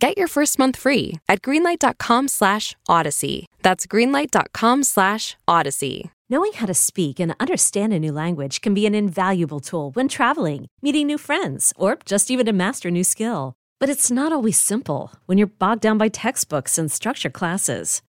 Get your first month free at greenlight.com/Odyssey. That's greenlight.com/Odyssey. Knowing how to speak and understand a new language can be an invaluable tool when traveling, meeting new friends, or just even to master a new skill. But it's not always simple when you're bogged down by textbooks and structure classes.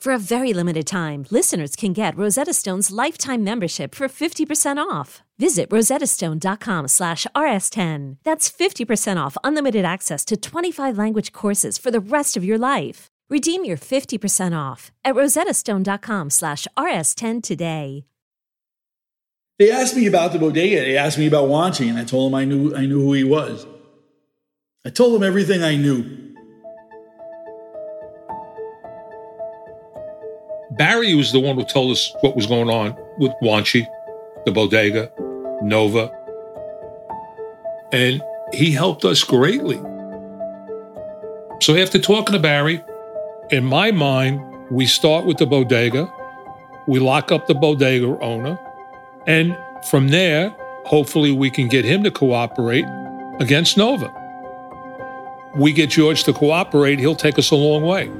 For a very limited time, listeners can get Rosetta Stone's lifetime membership for 50% off. Visit rosettastone.com/rs10. That's 50% off unlimited access to 25 language courses for the rest of your life. Redeem your 50% off at rosettastone.com/rs10 today. They asked me about the bodega. They asked me about Wanchi, and I told them I knew who he was. I told them everything I knew. Barry was the one who told us what was going on with Wanchi, the bodega, Nova. And he helped us greatly. So after talking to Barry, in my mind, we start with the bodega. We lock up the bodega owner. And from there, hopefully we can get him to cooperate against Nova. We get George to cooperate, he'll take us a long way.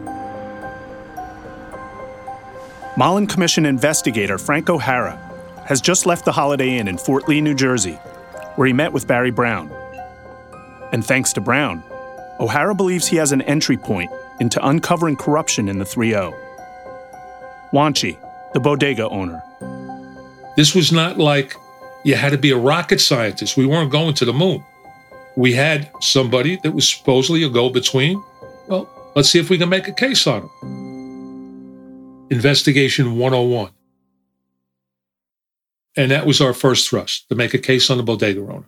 Mollen Commission investigator Frank O'Hara has just left the Holiday Inn in Fort Lee, New Jersey, where he met with Barry Brown. And thanks to Brown, O'Hara believes he has an entry point into uncovering corruption in the 3O. Wanchi, the bodega owner. This was not like you had to be a rocket scientist. We weren't going to the moon. We had somebody that was supposedly a go-between. Well, let's see if we can make a case on him. Investigation 101. And that was our first thrust, to make a case on the bodega owner.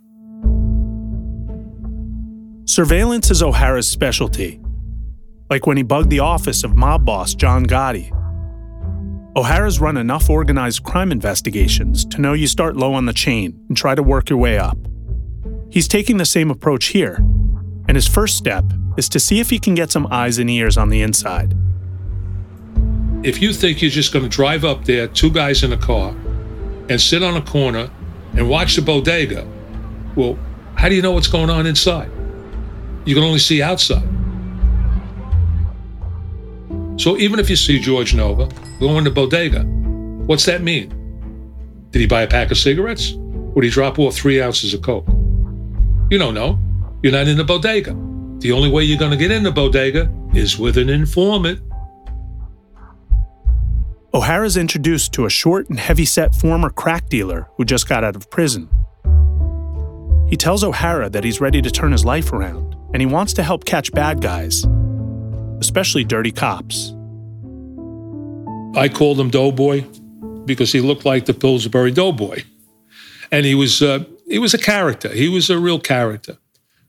Surveillance is O'Hara's specialty, like when he bugged the office of mob boss John Gotti. O'Hara's run enough organized crime investigations to know you start low on the chain and try to work your way up. He's taking the same approach here, and his first step is to see if he can get some eyes and ears on the inside. If you think you're just going to drive up there, two guys in a car, and sit on a corner and watch the bodega, well, how do you know what's going on inside? You can only see outside. So even if you see George Nova go in the bodega, what's that mean? Did he buy a pack of cigarettes? Or did he drop off 3 ounces of coke? You don't know. You're not in the bodega. The only way you're going to get in the bodega is with an informant. O'Hara's introduced to a short and heavy-set former crack dealer who just got out of prison. He tells O'Hara that he's ready to turn his life around, and he wants to help catch bad guys, especially dirty cops. I called him Doughboy because he looked like the Pillsbury Doughboy. And he was a character. He was a real character.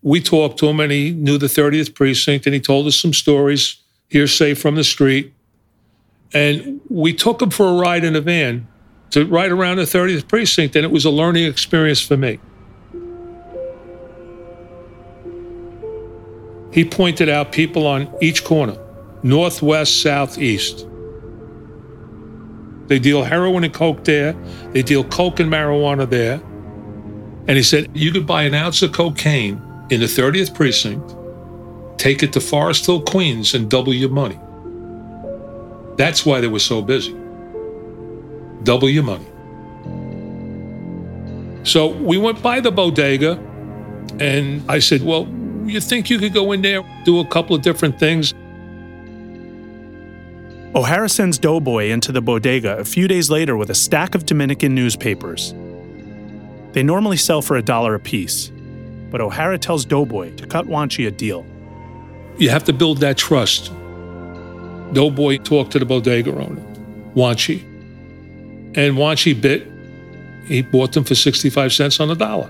We talked to him, and he knew the 30th Precinct, and he told us some stories, hearsay from the street. And we took him for a ride in a van to ride around the 30th Precinct, and it was a learning experience for me. He pointed out people on each corner, north, west, south, east. They deal heroin and coke there. They deal coke and marijuana there. And he said, you could buy an ounce of cocaine in the 30th Precinct, take it to Forest Hill, Queens, and double your money. That's why they were so busy. Double your money. So we went by the bodega, and I said, well, you think you could go in there, do a couple of different things? O'Hara sends Doughboy into the bodega a few days later with a stack of Dominican newspapers. They normally sell for $1 apiece, but O'Hara tells Doughboy to cut Wanchi a deal. You have to build that trust. Doughboy talked to the bodega owner, Wanchi. And Wanchi bit. He bought them for 65 cents on the dollar.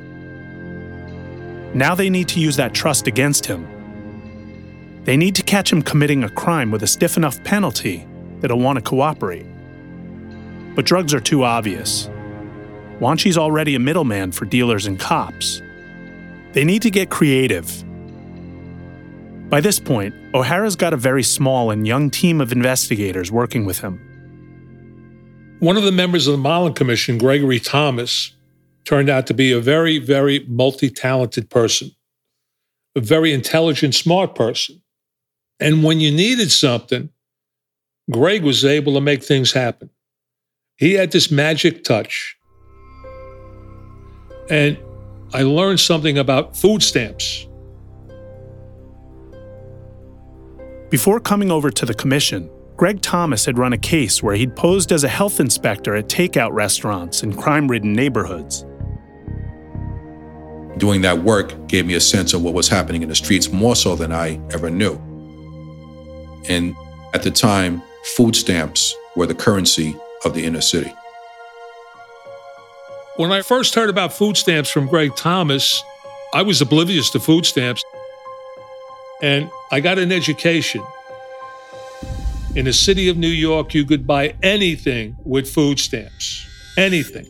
Now they need to use that trust against him. They need to catch him committing a crime with a stiff enough penalty that he'll want to cooperate. But drugs are too obvious. Wanchi's already a middleman for dealers and cops. They need to get creative. By this point, O'Hara's got a very small and young team of investigators working with him. One of the members of the Mollen Commission, Gregory Thomas, turned out to be a very, very multi-talented person, a very intelligent, smart person. And when you needed something, Greg was able to make things happen. He had this magic touch. And I learned something about food stamps. Before coming over to the commission, Greg Thomas had run a case where he'd posed as a health inspector at takeout restaurants in crime-ridden neighborhoods. Doing that work gave me a sense of what was happening in the streets, more so than I ever knew. And at the time, food stamps were the currency of the inner city. When I first heard about food stamps from Greg Thomas, I was oblivious to food stamps. And I got an education. In the city of New York, you could buy anything with food stamps. Anything.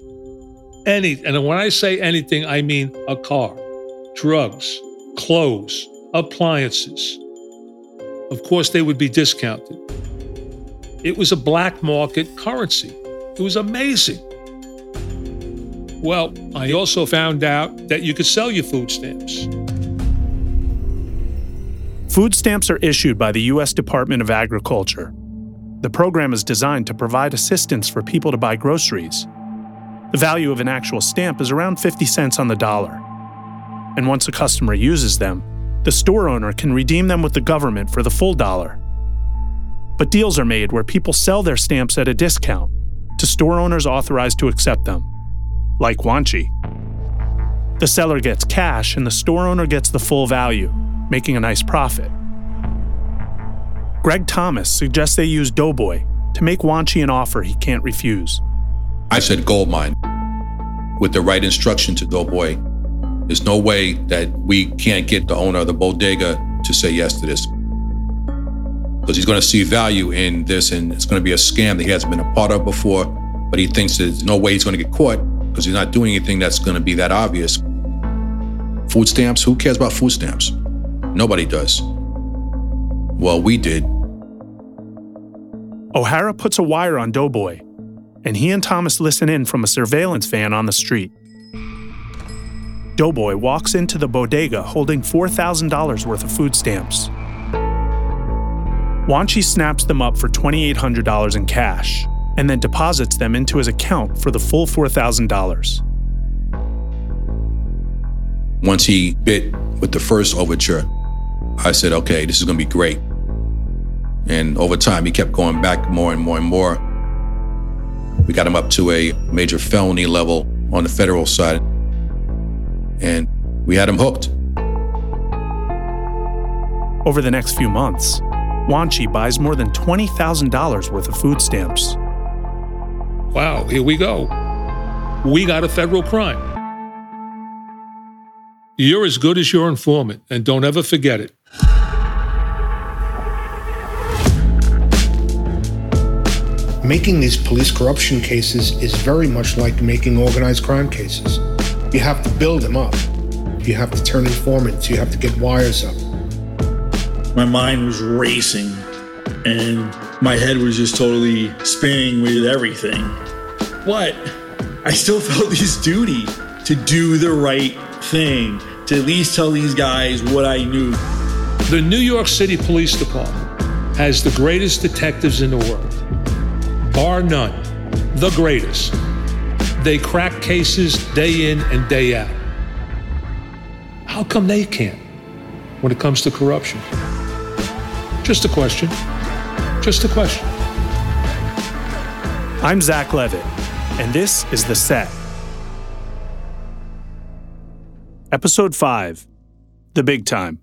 And when I say anything, I mean a car, drugs, clothes, appliances. Of course, they would be discounted. It was a black market currency. It was amazing. Well, I also found out that you could sell your food stamps. Food stamps are issued by the U.S. Department of Agriculture. The program is designed to provide assistance for people to buy groceries. The value of an actual stamp is around 50 cents on the dollar. And once a customer uses them, the store owner can redeem them with the government for the full dollar. But deals are made where people sell their stamps at a discount to store owners authorized to accept them, like Wanchi. The seller gets cash and the store owner gets the full value, making a nice profit. Greg Thomas suggests they use Doughboy to make Wanchi an offer he can't refuse. I said gold mine. With the right instruction to Doughboy, there's no way that we can't get the owner of the bodega to say yes to this. Because he's going to see value in this, and it's going to be a scam that he hasn't been a part of before, but he thinks there's no way he's going to get caught because he's not doing anything that's going to be that obvious. Food stamps? Who cares about food stamps? Nobody does. Well, we did. O'Hara puts a wire on Doughboy, and he and Thomas listen in from a surveillance van on the street. Doughboy walks into the bodega holding $4,000 worth of food stamps. Wanchi snaps them up for $2,800 in cash, and then deposits them into his account for the full $4,000. Once he bit with the first overture, I said, okay, this is going to be great. And over time, he kept going back more and more and more. We got him up to a major felony level on the federal side. And we had him hooked. Over the next few months, Wanchi buys more than $20,000 worth of food stamps. Wow, here we go. We got a federal crime. You're as good as your informant, and don't ever forget it. Making these police corruption cases is very much like making organized crime cases. You have to build them up. You have to turn informants. You have to get wires up. My mind was racing, and my head was just totally spinning with everything. But I still felt this duty to do the right thing, to at least tell these guys what I knew. The New York City Police Department has the greatest detectives in the world, bar none, the greatest. They crack cases day in and day out. How come they can't when it comes to corruption? Just a question. Just a question. I'm Zach Levitt, and this is The Set. Episode 5, The Big Time.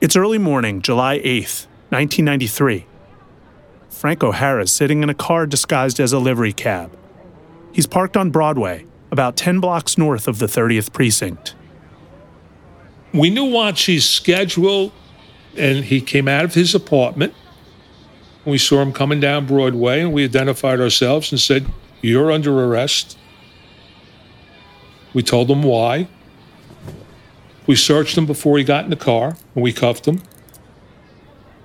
It's early morning, July 8th, 1993. Frank O'Hara is sitting in a car disguised as a livery cab. He's parked on Broadway, about 10 blocks north of the 30th precinct. We knew Wanchi's schedule, and he came out of his apartment. We saw him coming down Broadway, and we identified ourselves and said, "You're under arrest." We told him why. We searched him before he got in the car, and we cuffed him.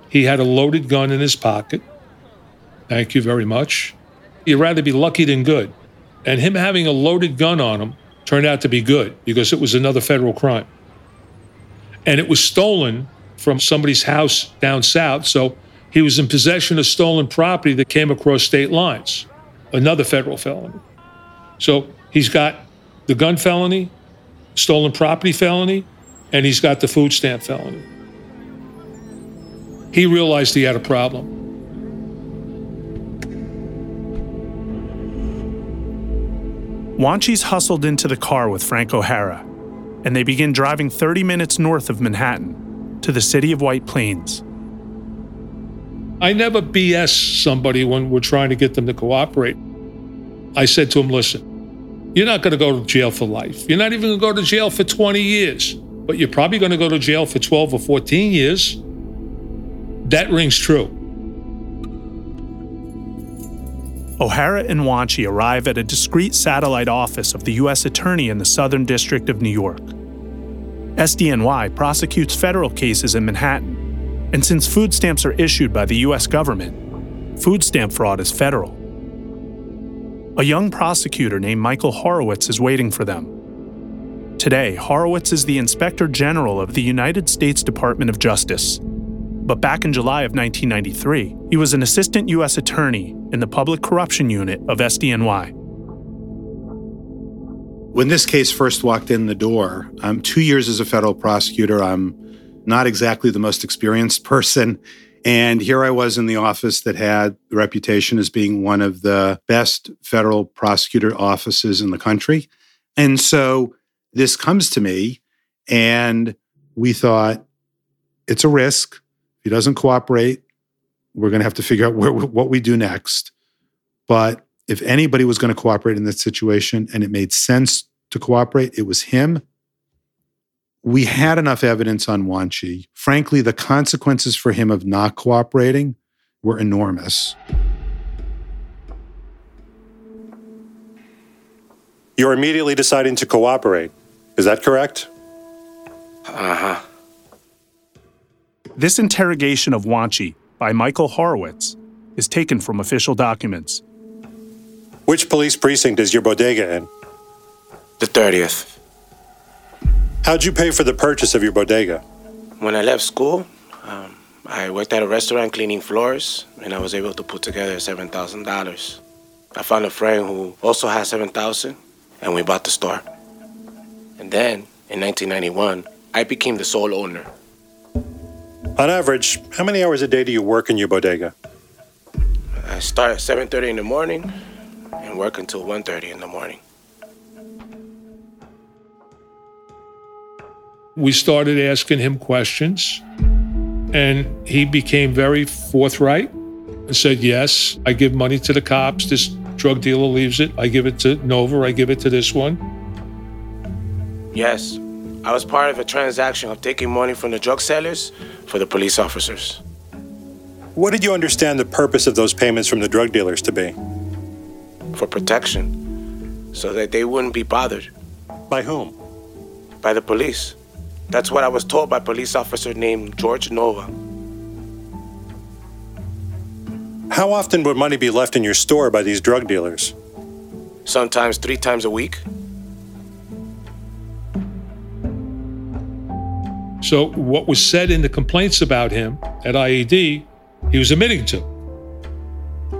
He had a loaded gun in his pocket. Thank you very much. You'd rather be lucky than good. And him having a loaded gun on him turned out to be good, because it was another federal crime. And it was stolen from somebody's house down south, so he was in possession of stolen property that came across state lines, another federal felony. So he's got the gun felony, stolen property felony, and he's got the food stamp felony. He realized he had a problem. Wanchi's hustled into the car with Frank O'Hara, and they begin driving 30 minutes north of Manhattan to the city of White Plains. I never BS somebody when we're trying to get them to cooperate. I said to him, "Listen, you're not going to go to jail for life. You're not even going to go to jail for 20 years, but you're probably going to go to jail for 12 or 14 years. That rings true." O'Hara and Wanchi arrive at a discreet satellite office of the U.S. Attorney in the Southern District of New York. SDNY prosecutes federal cases in Manhattan. And since food stamps are issued by the U.S. government, food stamp fraud is federal. A young prosecutor named Michael Horowitz is waiting for them. Today, Horowitz is the Inspector General of the United States Department of Justice. But back in July of 1993, he was an assistant U.S. attorney in the Public Corruption Unit of SDNY. When this case first walked in the door, I'm 2 years as a federal prosecutor. I'm not exactly the most experienced person. And here I was in the office that had the reputation as being one of the best federal prosecutor offices in the country. And so this comes to me, and we thought, it's a risk. If he doesn't cooperate, we're going to have to figure out what we do next. But if anybody was going to cooperate in this situation and it made sense to cooperate, it was him. We had enough evidence on Wanchi. Frankly, the consequences for him of not cooperating were enormous. You're immediately deciding to cooperate. Is that correct? Uh-huh. This interrogation of Wanchi by Michael Horowitz is taken from official documents. Which police precinct is your bodega in? The 30th. How'd you pay for the purchase of your bodega? When I left school, I worked at a restaurant cleaning floors, and I was able to put together $7,000. I found a friend who also had $7,000, and we bought the store. And then, in 1991, I became the sole owner. On average, how many hours a day do you work in your bodega? I start at 7:30 in the morning and work until 1:30 in the morning. We started asking him questions, and he became very forthright and said, "Yes, I give money to the cops. This drug dealer leaves it. I give it to Nova. I give it to this one." "Yes, I was part of a transaction of taking money from the drug sellers for the police officers." What did you understand the purpose of those payments from the drug dealers to be? "For protection, so that they wouldn't be bothered." "By whom?" "By the police. That's what I was told by a police officer named George Nova." How often would money be left in your store by these drug dealers? Sometimes 3 times a week. So what was said in the complaints about him at IED, he was admitting to.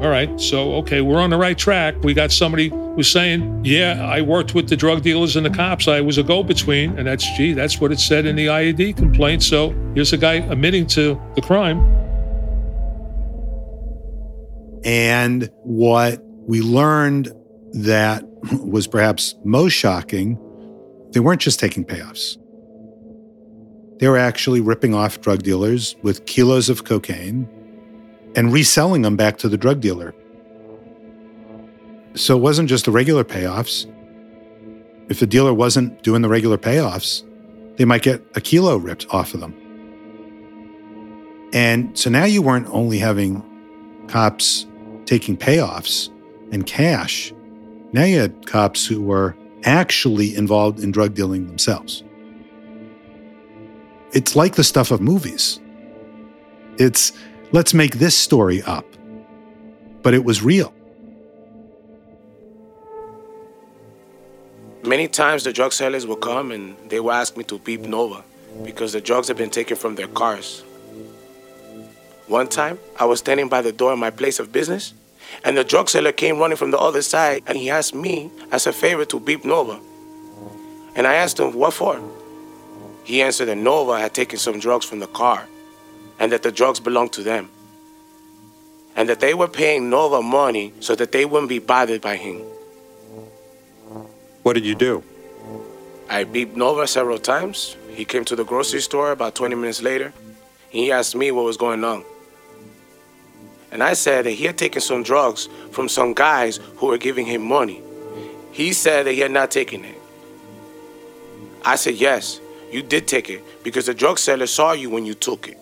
All right, so okay, we're on the right track. We got somebody who's saying, "Yeah, I worked with the drug dealers and the cops. I was a go-between," and that's what it said in the IED complaint. So here's a guy admitting to the crime. And what we learned that was perhaps most shocking, they weren't just taking payoffs. They were actually ripping off drug dealers with kilos of cocaine and reselling them back to the drug dealer. So it wasn't just the regular payoffs. If the dealer wasn't doing the regular payoffs, they might get a kilo ripped off of them. And so now you weren't only having cops taking payoffs and cash. Now you had cops who were actually involved in drug dealing themselves. It's like the stuff of movies. It's, let's make this story up. But it was real. Many times the drug sellers would come and they would ask me to beep Nova because the drugs had been taken from their cars. One time, I was standing by the door in my place of business, and the drug seller came running from the other side, and he asked me as a favor to beep Nova. And I asked him, what for? He answered that Nova had taken some drugs from the car, and that the drugs belonged to them, and that they were paying Nova money so that they wouldn't be bothered by him. What did you do? I beeped Nova several times. He came to the grocery store about 20 minutes later. He asked me what was going on. And I said that he had taken some drugs from some guys who were giving him money. He said that he had not taken it. I said, yes, you did take it because the drug seller saw you when you took it.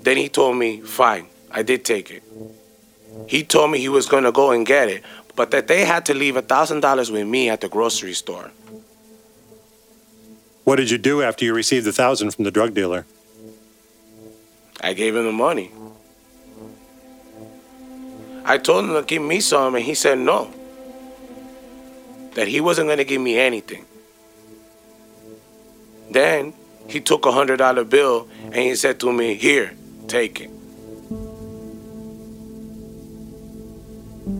Then he told me, fine, I did take it. He told me he was going to go and get it, but that they had to leave $1,000 with me at the grocery store. What did you do after you received the $1,000 from the drug dealer? I gave him the money. I told him to give me some, and he said no. That he wasn't going to give me anything. Then he took a $100 bill, and he said to me, here, take it.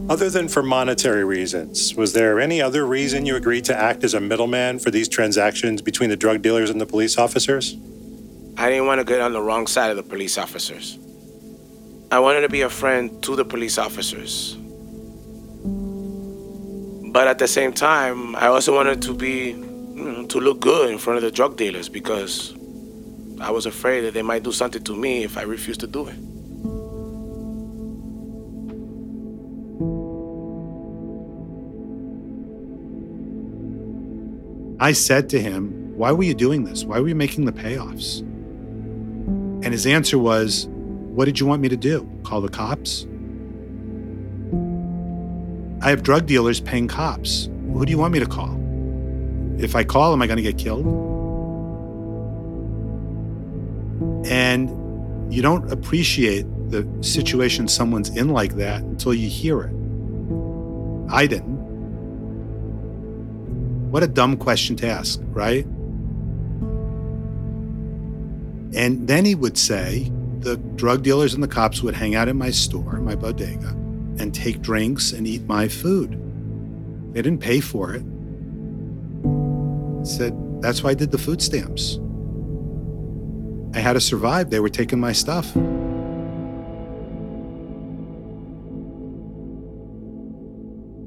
Other than for monetary reasons, was there any other reason you agreed to act as a middleman for these transactions between the drug dealers and the police officers? I didn't want to get on the wrong side of the police officers. I wanted to be a friend to the police officers. But at the same time, I also wanted to be, to look good in front of the drug dealers because I was afraid that they might do something to me if I refused to do it. I said to him, why were you doing this? Why were you making the payoffs? And his answer was, what did you want me to do? Call the cops? I have drug dealers paying cops. Who do you want me to call? If I call, am I going to get killed? And you don't appreciate the situation someone's in like that until you hear it. I didn't. What a dumb question to ask, right? And then he would say, the drug dealers and the cops would hang out at my store, my bodega, and take drinks and eat my food. They didn't pay for it. He said, that's why I did the food stamps. I had to survive. They were taking my stuff.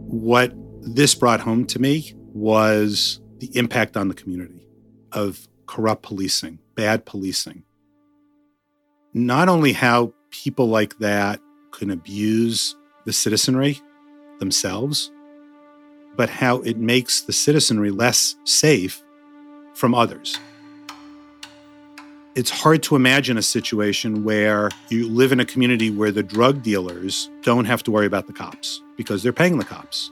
What this brought home to me was the impact on the community of corrupt policing, bad policing. Not only how people like that can abuse the citizenry themselves, but how it makes the citizenry less safe from others. It's hard to imagine a situation where you live in a community where the drug dealers don't have to worry about the cops because they're paying the cops.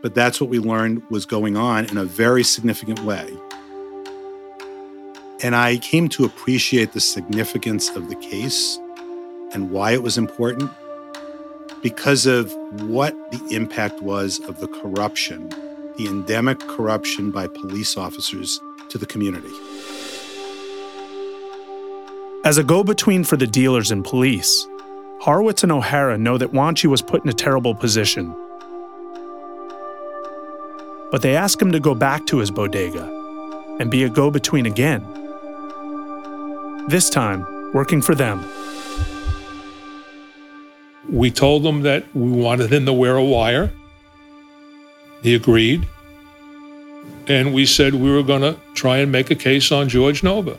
But that's what we learned was going on in a very significant way. And I came to appreciate the significance of the case and why it was important because of what the impact was of the corruption, the endemic corruption by police officers to the community. As a go-between for the dealers and police, Horowitz and O'Hara know that Wanchi was put in a terrible position. But they ask him to go back to his bodega and be a go-between again. This time, working for them. We told them that we wanted him to wear a wire. He agreed. And we said we were going to try and make a case on George Nova.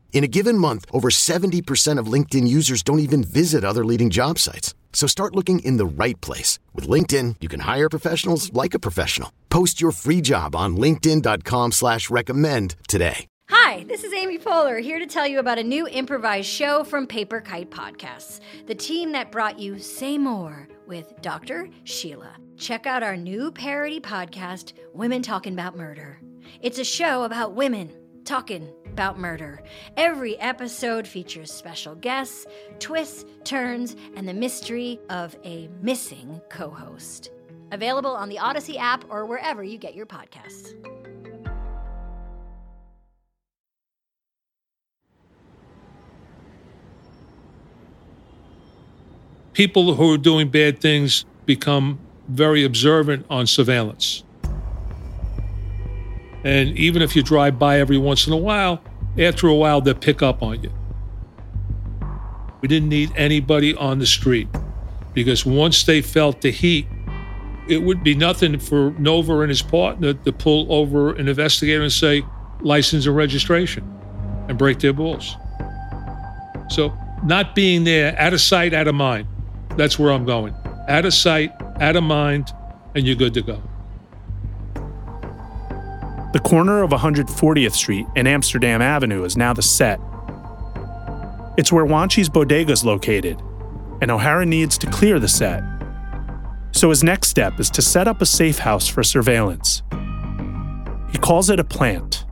In a given month, over 70% of LinkedIn users don't even visit other leading job sites. So start looking in the right place. With LinkedIn, you can hire professionals like a professional. Post your free job on linkedin.com/recommend today. Hi, this is Amy Poehler, here to tell you about a new improvised show from Paper Kite Podcasts, the team that brought you Say More with Dr. Sheila. Check out our new parody podcast, Women Talking About Murder. It's a show about women talking about murder. Every episode features special guests, twists, turns, and the mystery of a missing co-host. Available on the Odyssey app or wherever you get your podcasts. People who are doing bad things become very observant on surveillance. And even if you drive by every once in a while, after a while, they'll pick up on you. We didn't need anybody on the street because once they felt the heat, it would be nothing for Nova and his partner to pull over an investigator and say, license and registration, and break their balls. So not being there, out of sight, out of mind. That's where I'm going. Out of sight, out of mind, and you're good to go. The corner of 140th Street and Amsterdam Avenue is now the set. It's where Wanchi's bodega is located, and O'Hara needs to clear the set. So his next step is to set up a safe house for surveillance. He calls it a plant.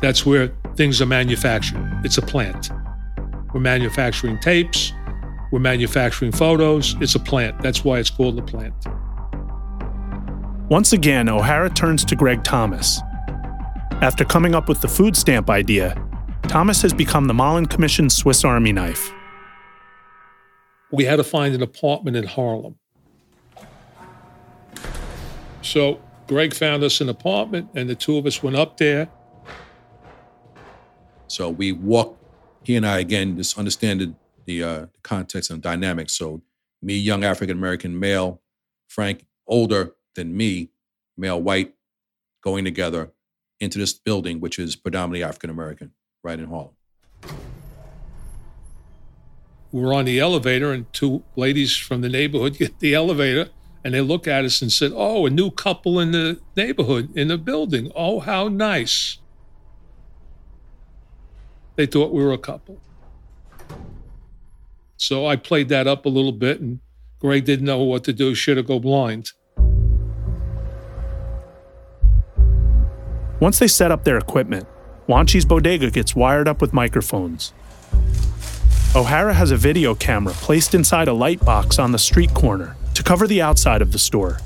That's where things are manufactured. It's a plant. We're manufacturing tapes. We're manufacturing photos. It's a plant. That's why it's called a plant. Once again, O'Hara turns to Greg Thomas. After coming up with the food stamp idea, Thomas has become the Mollen Commission's Swiss Army knife. We had to find an apartment in Harlem. So Greg found us an apartment, and the two of us went up there. So we walked, he and I, again, just understanding the context and dynamics. So me, young African-American male, Frank, older than me, male white, going together into this building, which is predominantly African-American, right in Harlem. We were on the elevator, and two ladies from the neighborhood get the elevator, and they look at us and said, oh, a new couple in the neighborhood, in the building. Oh, how nice. They thought we were a couple. So I played that up a little bit, and Greg didn't know what to do, should have gone blind. Once they set up their equipment, Wanchi's bodega gets wired up with microphones. O'Hara has a video camera placed inside a light box on the street corner to cover the outside of the store.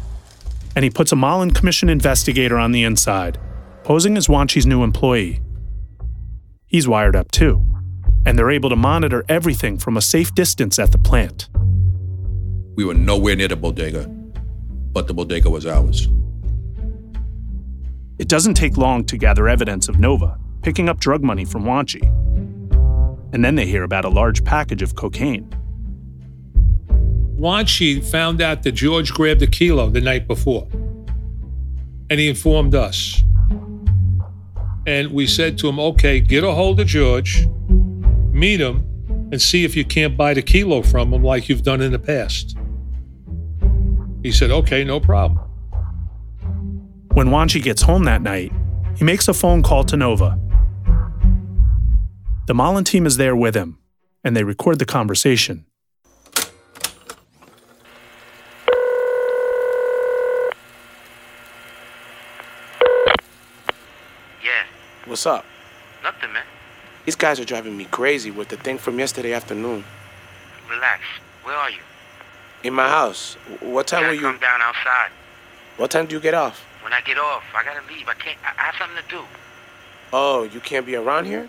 And he puts a Mollen Commission investigator on the inside, posing as Wanchi's new employee. He's wired up too, and they're able to monitor everything from a safe distance at the plant. We were nowhere near the bodega, but the bodega was ours. It doesn't take long to gather evidence of Nova picking up drug money from Wanchi. And then they hear about a large package of cocaine. Wanchi found out that George grabbed a kilo the night before. And he informed us. And we said to him, okay, get a hold of George, meet him, and see if you can't buy the kilo from him like you've done in the past. He said, okay, no problem. When Wanchi gets home that night, he makes a phone call to Nova. The Mollen team is there with him, and they record the conversation. Yeah. What's up? Nothing, man. These guys are driving me crazy with the thing from yesterday afternoon. Relax. Where are you? In my house. What time were you? Come down outside. What time do you get off? When I get off, I gotta leave. I can't. I have something to do. Oh, you can't be around here?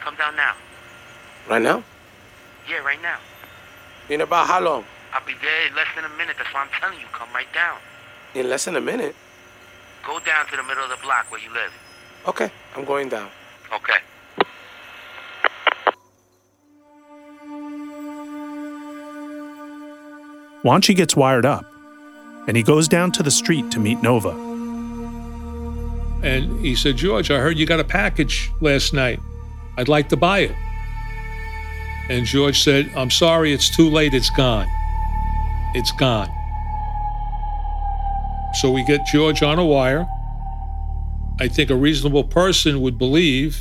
Come down now. Right now? Yeah, right now. In about how long? I'll be there in less than a minute. That's why I'm telling you. Come right down. In less than a minute? Go down to the middle of the block where you live. Okay, I'm going down. Okay. Wanchi gets wired up, and he goes down to the street to meet Nova. And he said, George, I heard you got a package last night. I'd like to buy it. And George said, I'm sorry, it's too late, it's gone. It's gone. So we get George on a wire. I think a reasonable person would believe,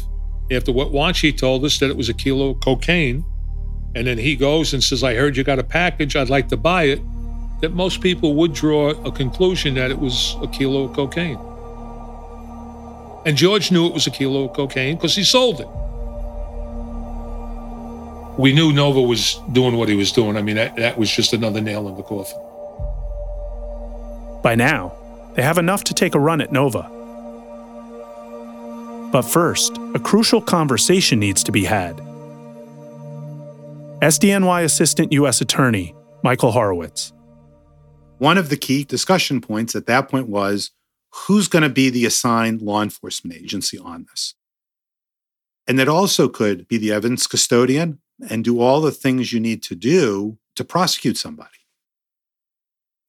after what Wanchi told us, that it was a kilo of cocaine. And then he goes and says, I heard you got a package, I'd like to buy it, that most people would draw a conclusion that it was a kilo of cocaine. And George knew it was a kilo of cocaine because he sold it. We knew Nova was doing what he was doing. I mean, that was just another nail in the coffin. By now, they have enough to take a run at Nova. But first, a crucial conversation needs to be had. SDNY Assistant U.S. Attorney, Michael Horowitz. One of the key discussion points at that point was, who's going to be the assigned law enforcement agency on this? And that also could be the evidence custodian and do all the things you need to do to prosecute somebody.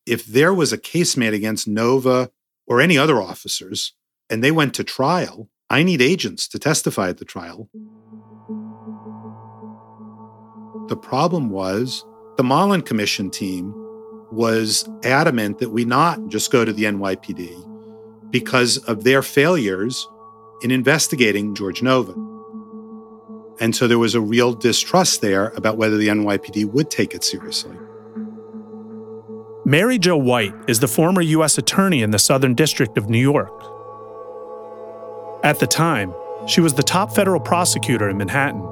If there was a case made against Nova or any other officers, and they went to trial, I need agents to testify at the trial. The problem was the Mollen Commission team was adamant that we not just go to the NYPD because of their failures in investigating George Nova. And so there was a real distrust there about whether the NYPD would take it seriously. Mary Jo White is the former U.S. attorney in the Southern District of New York. At the time, she was the top federal prosecutor in Manhattan.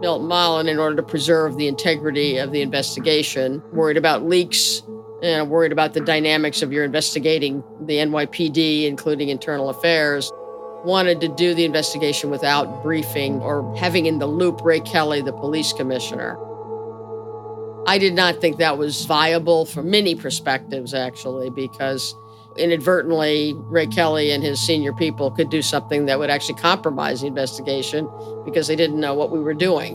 Built Mollen in order to preserve the integrity of the investigation, worried about leaks and worried about the dynamics of your investigating the NYPD, including internal affairs, wanted to do the investigation without briefing or having in the loop Ray Kelly, the police commissioner. I did not think that was viable from many perspectives, actually, because inadvertently, Ray Kelly and his senior people could do something that would actually compromise the investigation because they didn't know what we were doing.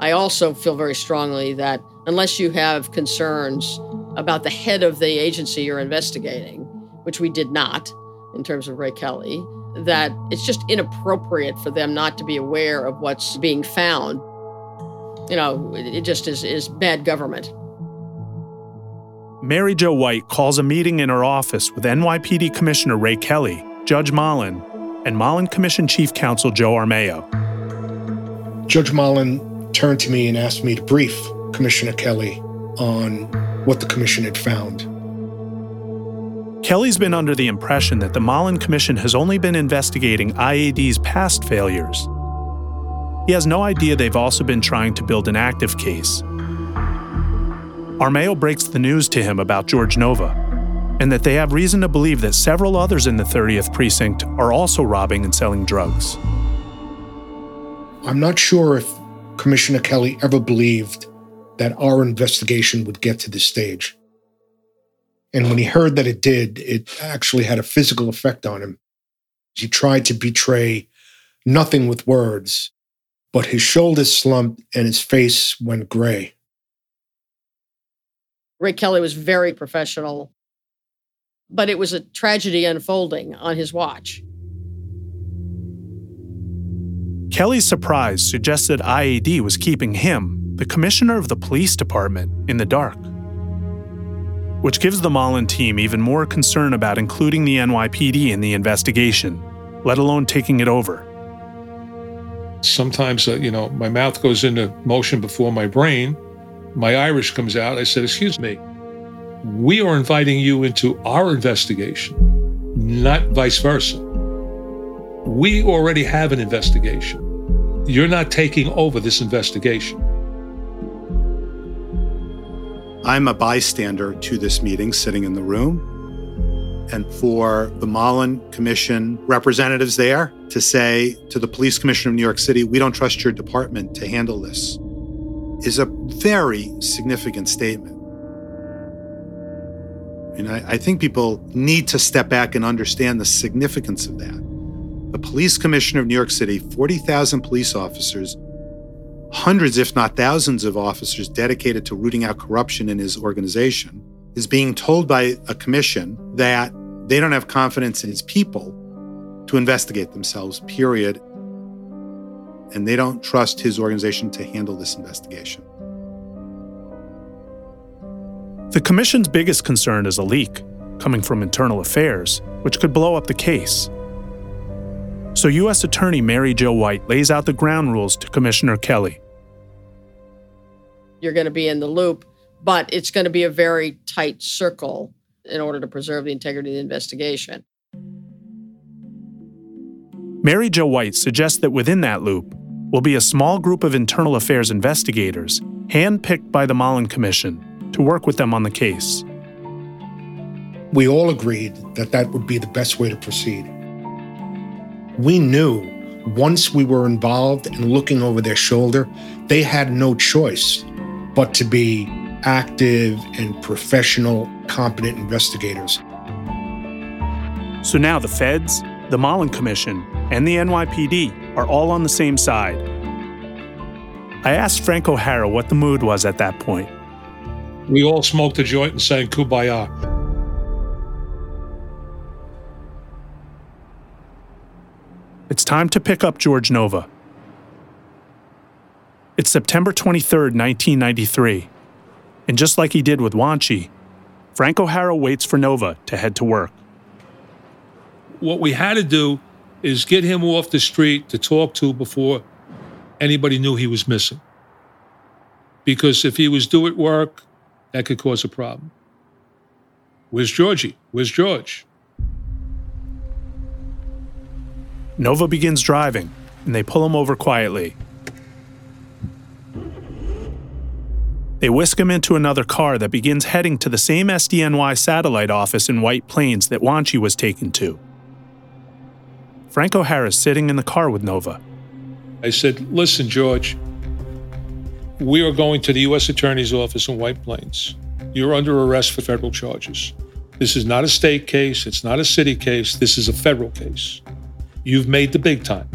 I also feel very strongly that unless you have concerns about the head of the agency you're investigating, which we did not in terms of Ray Kelly, that it's just inappropriate for them not to be aware of what's being found. You know, it just is bad government. Mary Jo White calls a meeting in her office with NYPD Commissioner Ray Kelly, Judge Mollen, and Mollen Commission Chief Counsel Joe Armao. Judge Mollen turned to me and asked me to brief Commissioner Kelly on what the commission had found. Kelly's been under the impression that the Mollen Commission has only been investigating IAD's past failures. He has no idea they've also been trying to build an active case. Armao breaks the news to him about George Nova, and that they have reason to believe that several others in the 30th Precinct are also robbing and selling drugs. I'm not sure if Commissioner Kelly ever believed that our investigation would get to this stage. And when he heard that it did, it actually had a physical effect on him. He tried to betray nothing with words, but his shoulders slumped and his face went gray. Ray Kelly was very professional, but it was a tragedy unfolding on his watch. Kelly's surprise suggests that IAD was keeping him, the commissioner of the police department, in the dark, which gives the Mollen team even more concern about including the NYPD in the investigation, let alone taking it over. Sometimes, my mouth goes into motion before my brain. My Irish comes out. I said, excuse me, we are inviting you into our investigation, not vice versa. We already have an investigation. You're not taking over this investigation. I'm a bystander to this meeting, sitting in the room. And for the Mollen Commission representatives there to say to the police commissioner of New York City, we don't trust your department to handle this, is a very significant statement. And I think people need to step back and understand the significance of that. The police commissioner of New York City, 40,000 police officers, hundreds if not thousands of officers dedicated to rooting out corruption in his organization, is being told by a commission that they don't have confidence in his people to investigate themselves, period. And they don't trust his organization to handle this investigation. The commission's biggest concern is a leak coming from internal affairs, which could blow up the case. So U.S. Attorney Mary Jo White lays out the ground rules to Commissioner Kelly. You're going to be in the loop, but it's going to be a very tight circle in order to preserve the integrity of the investigation. Mary Jo White suggests that within that loop will be a small group of internal affairs investigators handpicked by the Mollen Commission to work with them on the case. We all agreed that that would be the best way to proceed. We knew once we were involved and looking over their shoulder, they had no choice but to be active and professional, competent investigators. So now the feds, the Mollen Commission, and the NYPD are all on the same side. I asked Frank O'Hara what the mood was at that point. We all smoked a joint and sang Kumbaya. It's time to pick up George Nova. It's September 23rd, 1993. And just like he did with Wanchi, Frank O'Hara waits for Nova to head to work. What we had to do is get him off the street to talk to before anybody knew he was missing. Because if he was due at work, that could cause a problem. Where's Georgie? Where's George? Nova begins driving, and they pull him over quietly. They whisk him into another car that begins heading to the same SDNY satellite office in White Plains that Wanchi was taken to. Frank O'Hara is sitting in the car with Nova. I said, listen, George, we are going to the U.S. Attorney's office in White Plains. You're under arrest for federal charges. This is not a state case. It's not a city case. This is a federal case. You've made the big time.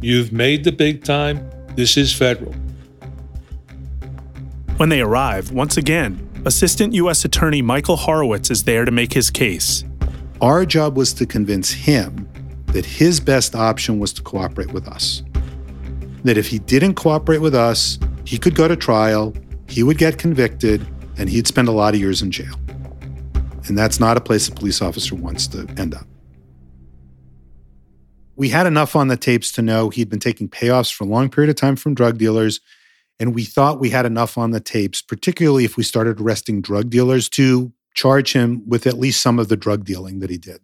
You've made the big time. This is federal. When they arrive, once again, Assistant U.S. Attorney Michael Horowitz is there to make his case. Our job was to convince him that his best option was to cooperate with us. That if he didn't cooperate with us, he could go to trial, he would get convicted, and he'd spend a lot of years in jail. And that's not a place a police officer wants to end up. We had enough on the tapes to know he'd been taking payoffs for a long period of time from drug dealers. And we thought we had enough on the tapes, particularly if we started arresting drug dealers, to charge him with at least some of the drug dealing that he did.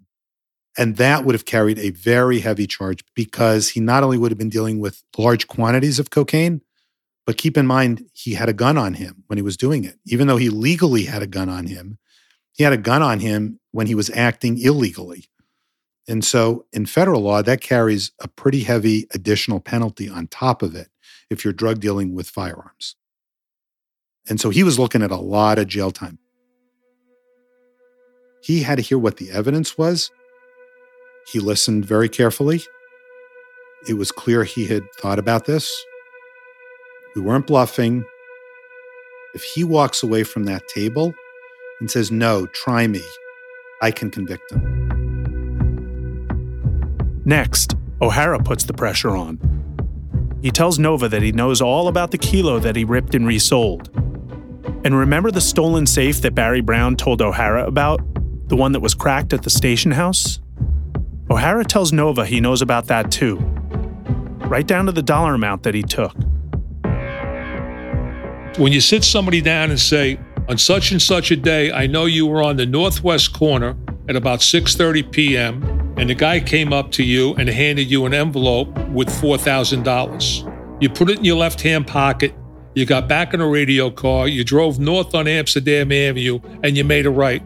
And that would have carried a very heavy charge because he not only would have been dealing with large quantities of cocaine, but keep in mind, he had a gun on him when he was doing it. Even though he legally had a gun on him, he had a gun on him when he was acting illegally. And so in federal law, that carries a pretty heavy additional penalty on top of it if you're drug dealing with firearms. And so he was looking at a lot of jail time. He had to hear what the evidence was. He listened very carefully. It was clear he had thought about this. We weren't bluffing. If he walks away from that table and says, no, try me, I can convict him. Next, O'Hara puts the pressure on. He tells Nova that he knows all about the kilo that he ripped and resold. And remember the stolen safe that Barry Brown told O'Hara about? The one that was cracked at the station house? O'Hara tells Nova he knows about that too. Right down to the dollar amount that he took. When you sit somebody down and say, on such and such a day, I know you were on the northwest corner at about 6:30 p.m., and the guy came up to you and handed you an envelope with $4,000. You put it in your left-hand pocket. You got back in a radio car. You drove north on Amsterdam Avenue, and you made a right.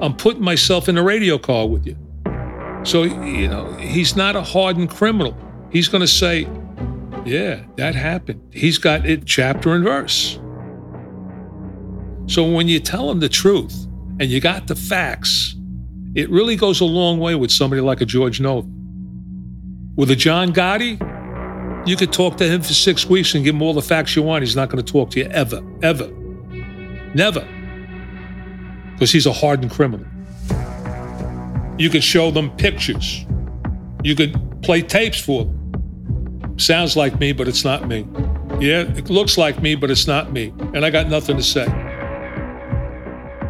I'm putting myself in a radio car with you. So, you know, he's not a hardened criminal. He's going to say, yeah, that happened. He's got it chapter and verse. So when you tell him the truth and you got the facts, it really goes a long way with somebody like a George Nova. With a John Gotti, you could talk to him for 6 weeks and give him all the facts you want. He's not going to talk to you ever, ever, never, because he's a hardened criminal. You could show them pictures. You could play tapes for them. Sounds like me, but it's not me. Yeah, it looks like me, but it's not me. And I got nothing to say.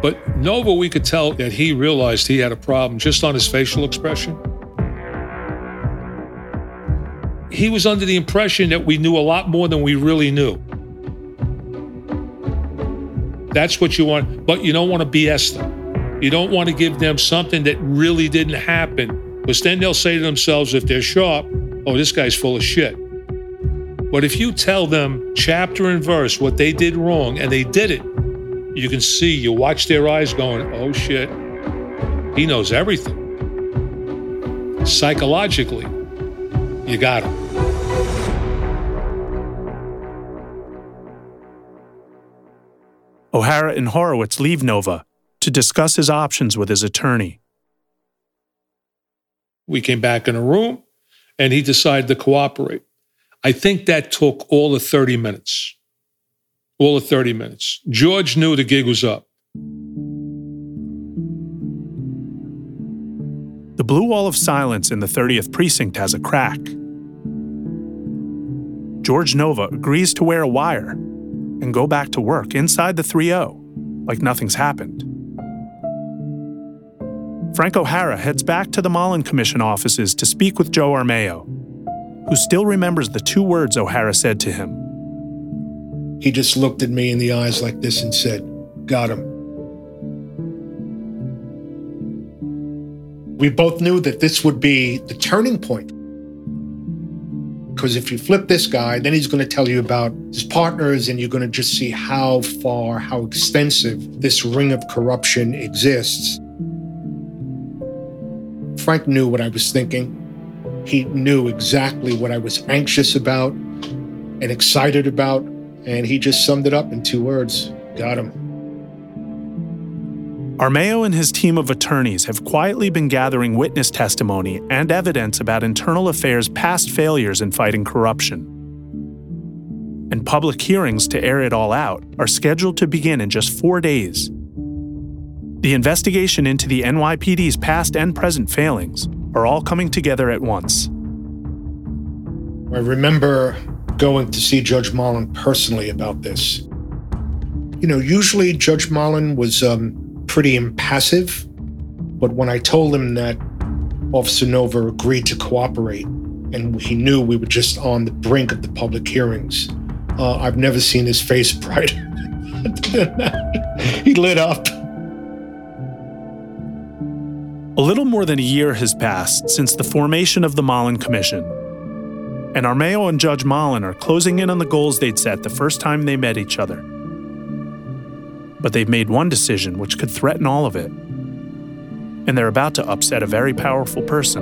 But Nova, we could tell that he realized he had a problem just on his facial expression. He was under the impression that we knew a lot more than we really knew. That's what you want, but you don't want to BS them. You don't want to give them something that really didn't happen, because then they'll say to themselves, if they're sharp, oh, this guy's full of shit. But if you tell them chapter and verse what they did wrong, and they did it, you can see, you watch their eyes going, oh shit, he knows everything. Psychologically, you got him. O'Hara and Horowitz leave Nova to discuss his options with his attorney. We came back in a room, and he decided to cooperate. I think that took all of 30 minutes. All of 30 minutes. George knew the gig was up. The blue wall of silence in the 30th precinct has a crack. George Nova agrees to wear a wire and go back to work inside the 3O, like nothing's happened. Frank O'Hara heads back to the Mollen Commission offices to speak with Joe Armao, who still remembers the two words O'Hara said to him. He just looked at me in the eyes like this and said, "Got him." We both knew that this would be the turning point. Because if you flip this guy, then he's going to tell you about his partners, and you're going to just see how far, how extensive this ring of corruption exists. Frank knew what I was thinking. He knew exactly what I was anxious about and excited about, and he just summed it up in two words. Got him. Armao and his team of attorneys have quietly been gathering witness testimony and evidence about internal affairs' past failures in fighting corruption. And public hearings to air it all out are scheduled to begin in just 4 days. The investigation into the NYPD's past and present failings are all coming together at once. I remember going to see Judge Mollen personally about this. You know, usually Judge Mollen was pretty impassive, but when I told him that Officer Nova agreed to cooperate and he knew we were just on the brink of the public hearings, I've never seen his face brighter than that. He lit up. A little more than a year has passed since the formation of the Mollen Commission, and Armao and Judge Mollen are closing in on the goals they'd set the first time they met each other. But they've made one decision which could threaten all of it, and they're about to upset a very powerful person.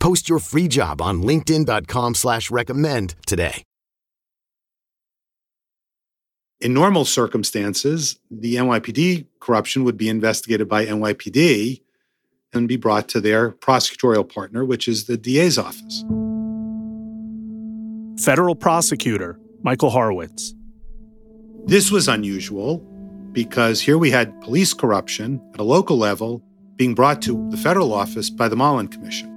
Post your free job on linkedin.com/recommend today. In normal circumstances, the NYPD corruption would be investigated by NYPD and be brought to their prosecutorial partner, which is the DA's office. Federal prosecutor Michael Horowitz. This was unusual because here we had police corruption at a local level being brought to the federal office by the Mollen Commission.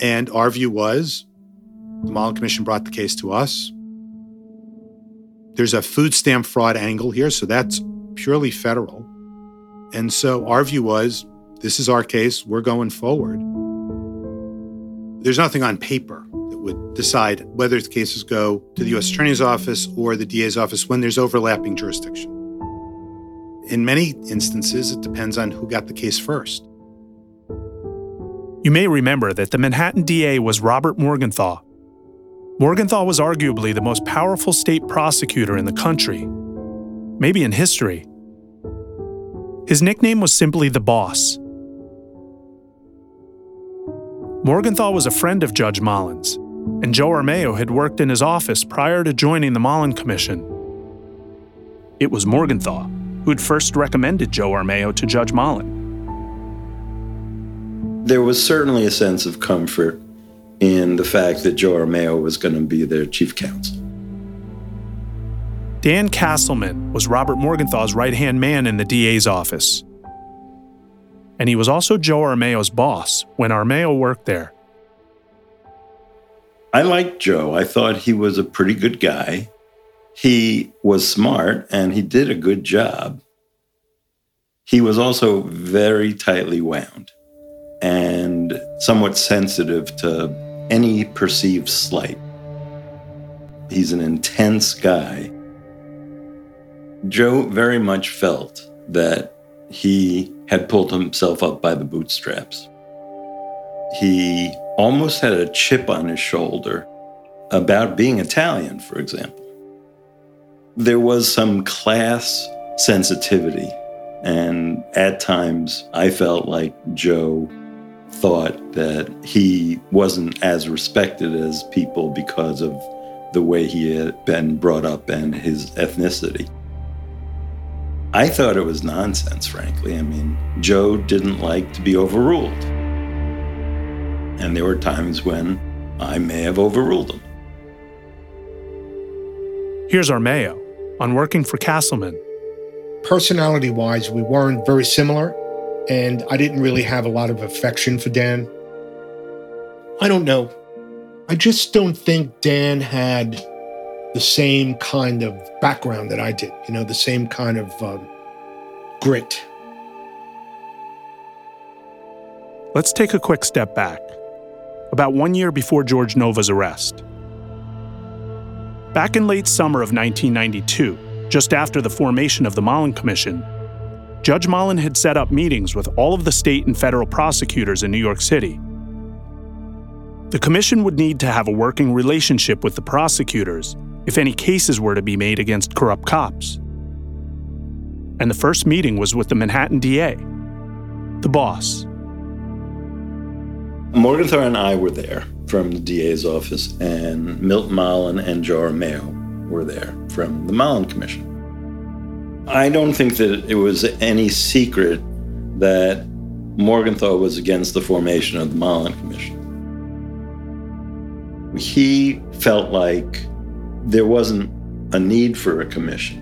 And our view was, the Mollen Commission brought the case to us. There's a food stamp fraud angle here, so that's purely federal. And so our view was, this is our case, we're going forward. There's nothing on paper that would decide whether the cases go to the U.S. Attorney's Office or the DA's office when there's overlapping jurisdiction. In many instances, it depends on who got the case first. You may remember that the Manhattan DA was Robert Morgenthau. Morgenthau was arguably the most powerful state prosecutor in the country, maybe in history. His nickname was simply the Boss. Morgenthau was a friend of Judge Mollen's, and Joe Armao had worked in his office prior to joining the Mollen Commission. It was Morgenthau who had first recommended Joe Armao to Judge Mollen. There was certainly a sense of comfort in the fact that Joe Armao was going to be their chief counsel. Dan Castleman was Robert Morgenthau's right-hand man in the DA's office. And he was also Joe Armao's boss when Armao worked there. I liked Joe. I thought he was a pretty good guy. He was smart and he did a good job. He was also very tightly wound and somewhat sensitive to any perceived slight. He's an intense guy. Joe very much felt that he had pulled himself up by the bootstraps. He almost had a chip on his shoulder about being Italian, for example. There was some class sensitivity, and at times I felt like Joe thought that he wasn't as respected as people because of the way he had been brought up and his ethnicity. I thought it was nonsense, frankly. I mean, Joe didn't like to be overruled. And there were times when I may have overruled him. Here's Armao on working for Castleman. Personality-wise, we weren't very similar. And I didn't really have a lot of affection for Dan. I don't know. I just don't think Dan had the same kind of background that I did, you know, the same kind of grit. Let's take a quick step back, about 1 year before George Nova's arrest. Back in late summer of 1992, just after the formation of the Mollen Commission, Judge Mollen had set up meetings with all of the state and federal prosecutors in New York City. The commission would need to have a working relationship with the prosecutors if any cases were to be made against corrupt cops. And the first meeting was with the Manhattan DA, the Boss. Morgenthau and I were there from the DA's office, and Milton Mollen and Joe Armao were there from the Mollen Commission. I don't think that it was any secret that Morgenthau was against the formation of the Mollen Commission. He felt like there wasn't a need for a commission.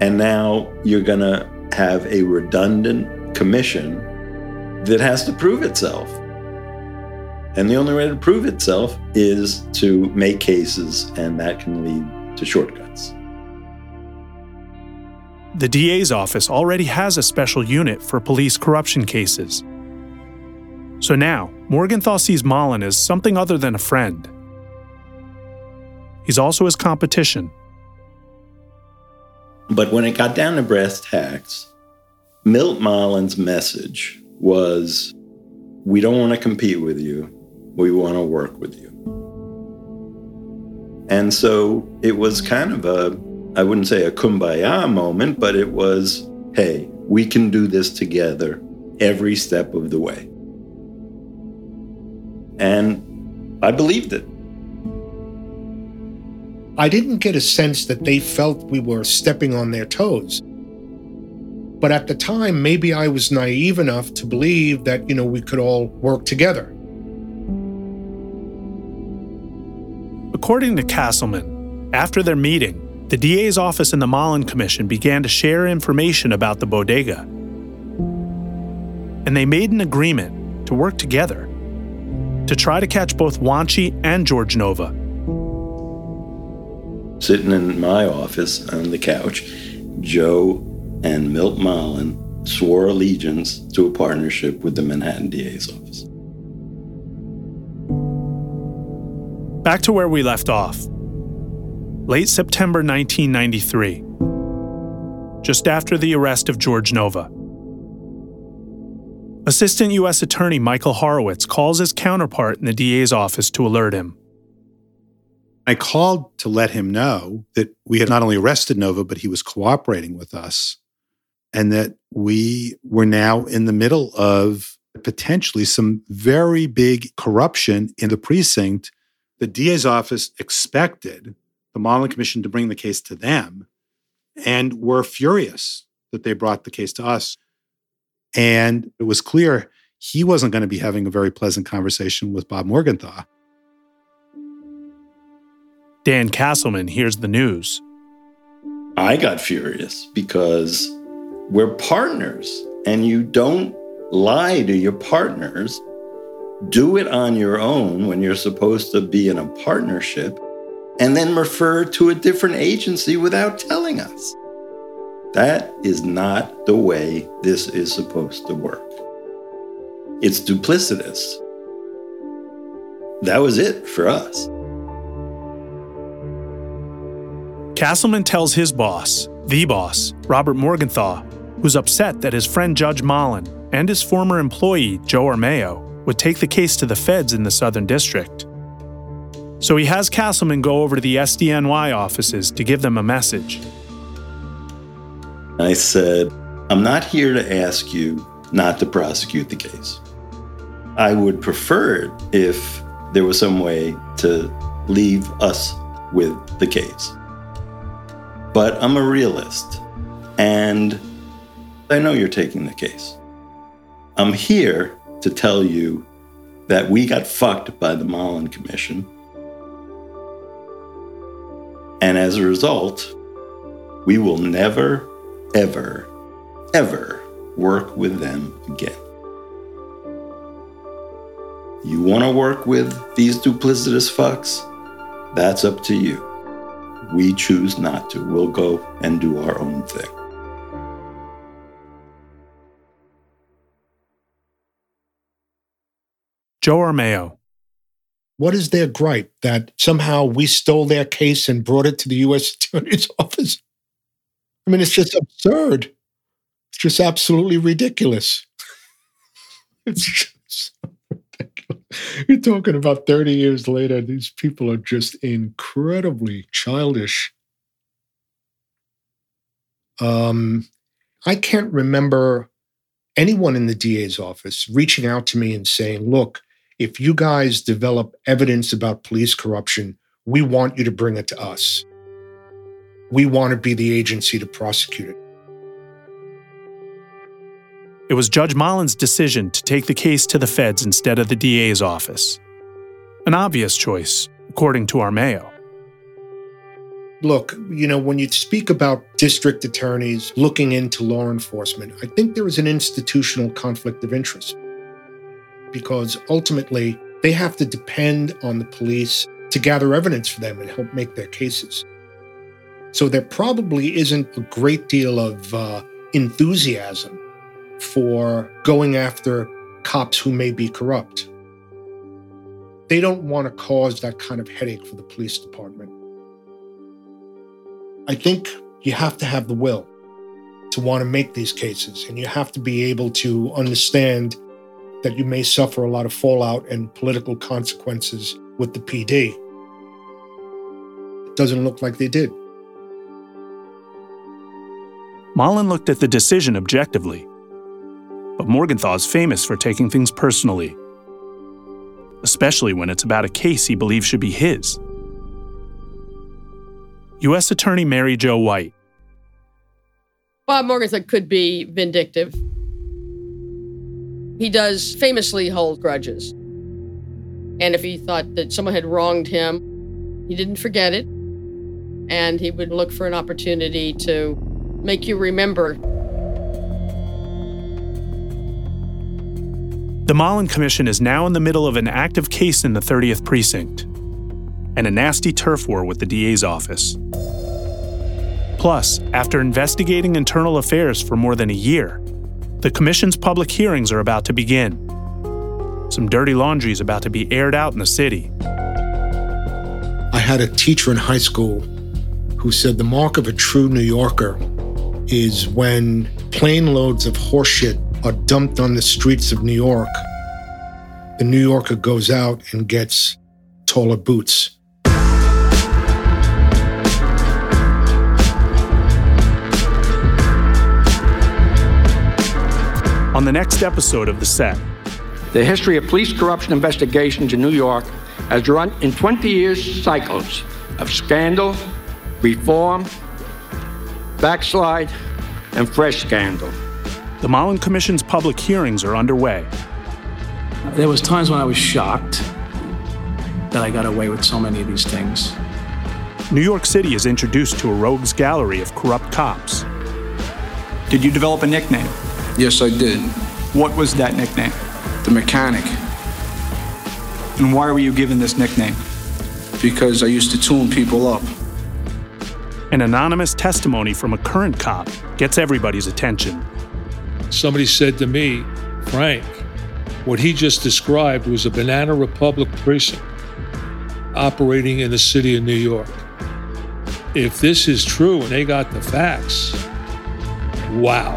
And now you're going to have a redundant commission that has to prove itself. And the only way to prove itself is to make cases, and that can lead to shortcuts. The DA's office already has a special unit for police corruption cases. So now, Morgenthau sees Mollen as something other than a friend. He's also his competition. But when it got down to brass tacks, Milt Mollen's message was, we don't want to compete with you. We want to work with you. And so it was kind of a, I wouldn't say a kumbaya moment, but it was, hey, we can do this together every step of the way. And I believed it. I didn't get a sense that they felt we were stepping on their toes. But at the time, maybe I was naive enough to believe that, we could all work together. According to Castleman, after their meeting, the DA's office and the Mollen Commission began to share information about the bodega. And they made an agreement to work together, to try to catch both Wanchi and George Nova. Sitting in my office on the couch, Joe and Milt Mollen swore allegiance to a partnership with the Manhattan DA's office. Back to where we left off. Late September 1993, just after the arrest of George Nova. Assistant U.S. Attorney Michael Horowitz calls his counterpart in the DA's office to alert him. I called to let him know that we had not only arrested Nova, but he was cooperating with us, and that we were now in the middle of potentially some very big corruption in the precinct. The DA's office expected the Mollen Commission to bring the case to them, and were furious that they brought the case to us. And it was clear he wasn't going to be having a very pleasant conversation with Bob Morgenthau. Dan Castleman hears the news. I got furious because we're partners, and you don't lie to your partners. Do it on your own when you're supposed to be in a partnership, and then refer to a different agency without telling us. That is not the way this is supposed to work. It's duplicitous. That was it for us. Castleman tells his boss, the boss, Robert Morgenthau, who's upset that his friend Judge Mollen and his former employee, Joe Armao, would take the case to the feds in the Southern District. So he has Castleman go over to the SDNY offices to give them a message. I said, I'm not here to ask you not to prosecute the case. I would prefer it if there was some way to leave us with the case. But I'm a realist, and I know you're taking the case. I'm here to tell you that we got fucked by the Mollen Commission. And as a result, we will never, ever, ever work with them again. You want to work with these duplicitous fucks? That's up to you. We choose not to. We'll go and do our own thing. Joe Armao. What is their gripe? That somehow we stole their case and brought it to the U.S. Attorney's Office? I mean, it's just absurd. It's just absolutely ridiculous. It's just you're talking about 30 years later, these people are just incredibly childish. I can't remember anyone in the DA's office reaching out to me and saying, look, if you guys develop evidence about police corruption, we want you to bring it to us. We want to be the agency to prosecute it. It was Judge Mollen's decision to take the case to the feds instead of the DA's office. An obvious choice, according to Armao. Look, when you speak about district attorneys looking into law enforcement, I think there is an institutional conflict of interest because ultimately they have to depend on the police to gather evidence for them and help make their cases. So there probably isn't a great deal of enthusiasm for going after cops who may be corrupt. They don't want to cause that kind of headache for the police department. I think you have to have the will to want to make these cases, and you have to be able to understand that you may suffer a lot of fallout and political consequences with the PD. It doesn't look like they did. Mollen looked at the decision objectively, but Morgenthau is famous for taking things personally, especially when it's about a case he believes should be his. U.S. Attorney Mary Jo White. Bob Morgenthau could be vindictive. He does famously hold grudges. And if he thought that someone had wronged him, he didn't forget it. And he would look for an opportunity to make you remember. The Mollen Commission is now in the middle of an active case in the 30th Precinct and a nasty turf war with the DA's office. Plus, after investigating internal affairs for more than a year, the commission's public hearings are about to begin. Some dirty laundry is about to be aired out in the city. I had a teacher in high school who said the mark of a true New Yorker is when plane loads of horseshit are dumped on the streets of New York. The New Yorker goes out and gets taller boots. On the next episode of The Set. The history of police corruption investigations in New York has run in 20 years cycles of scandal, reform, backslide, and fresh scandal. The Mollen Commission's public hearings are underway. There was times when I was shocked that I got away with so many of these things. New York City is introduced to a rogues gallery of corrupt cops. Did you develop a nickname? Yes, I did. What was that nickname? The Mechanic. And why were you given this nickname? Because I used to tune people up. An anonymous testimony from a current cop gets everybody's attention. Somebody said to me, Frank, what he just described was a Banana Republic precinct operating in the city of New York. If this is true and they got the facts, wow.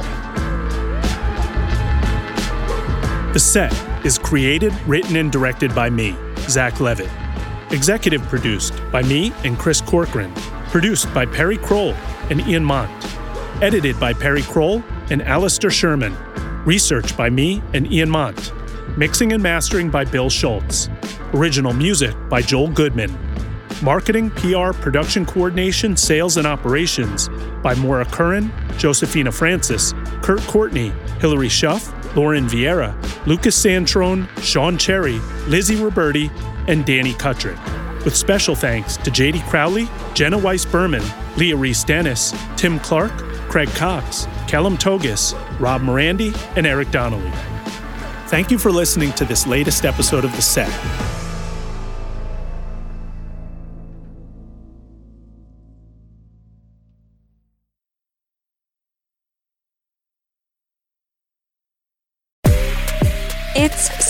The Set is created, written, and directed by me, Zach Levitt. Executive produced by me and Chris Corcoran. Produced by Perry Kroll and Ian Mont. Edited by Perry Kroll and Alistair Sherman. Research by me and Ian Mont. Mixing and mastering by Bill Schultz. Original music by Joel Goodman. Marketing, PR, production coordination, sales, and operations by Maura Curran, Josephina Francis, Kurt Courtney, Hillary Schuff, Lauren Vieira, Lucas Santrone, Sean Cherry, Lizzie Roberti, and Danny Cutrick. With special thanks to J.D. Crowley, Jenna Weiss-Berman, Leah Reese-Dennis, Tim Clark, Craig Cox, Callum Togas, Rob Morandi, and Eric Donnelly. Thank you for listening to this latest episode of The Set. It's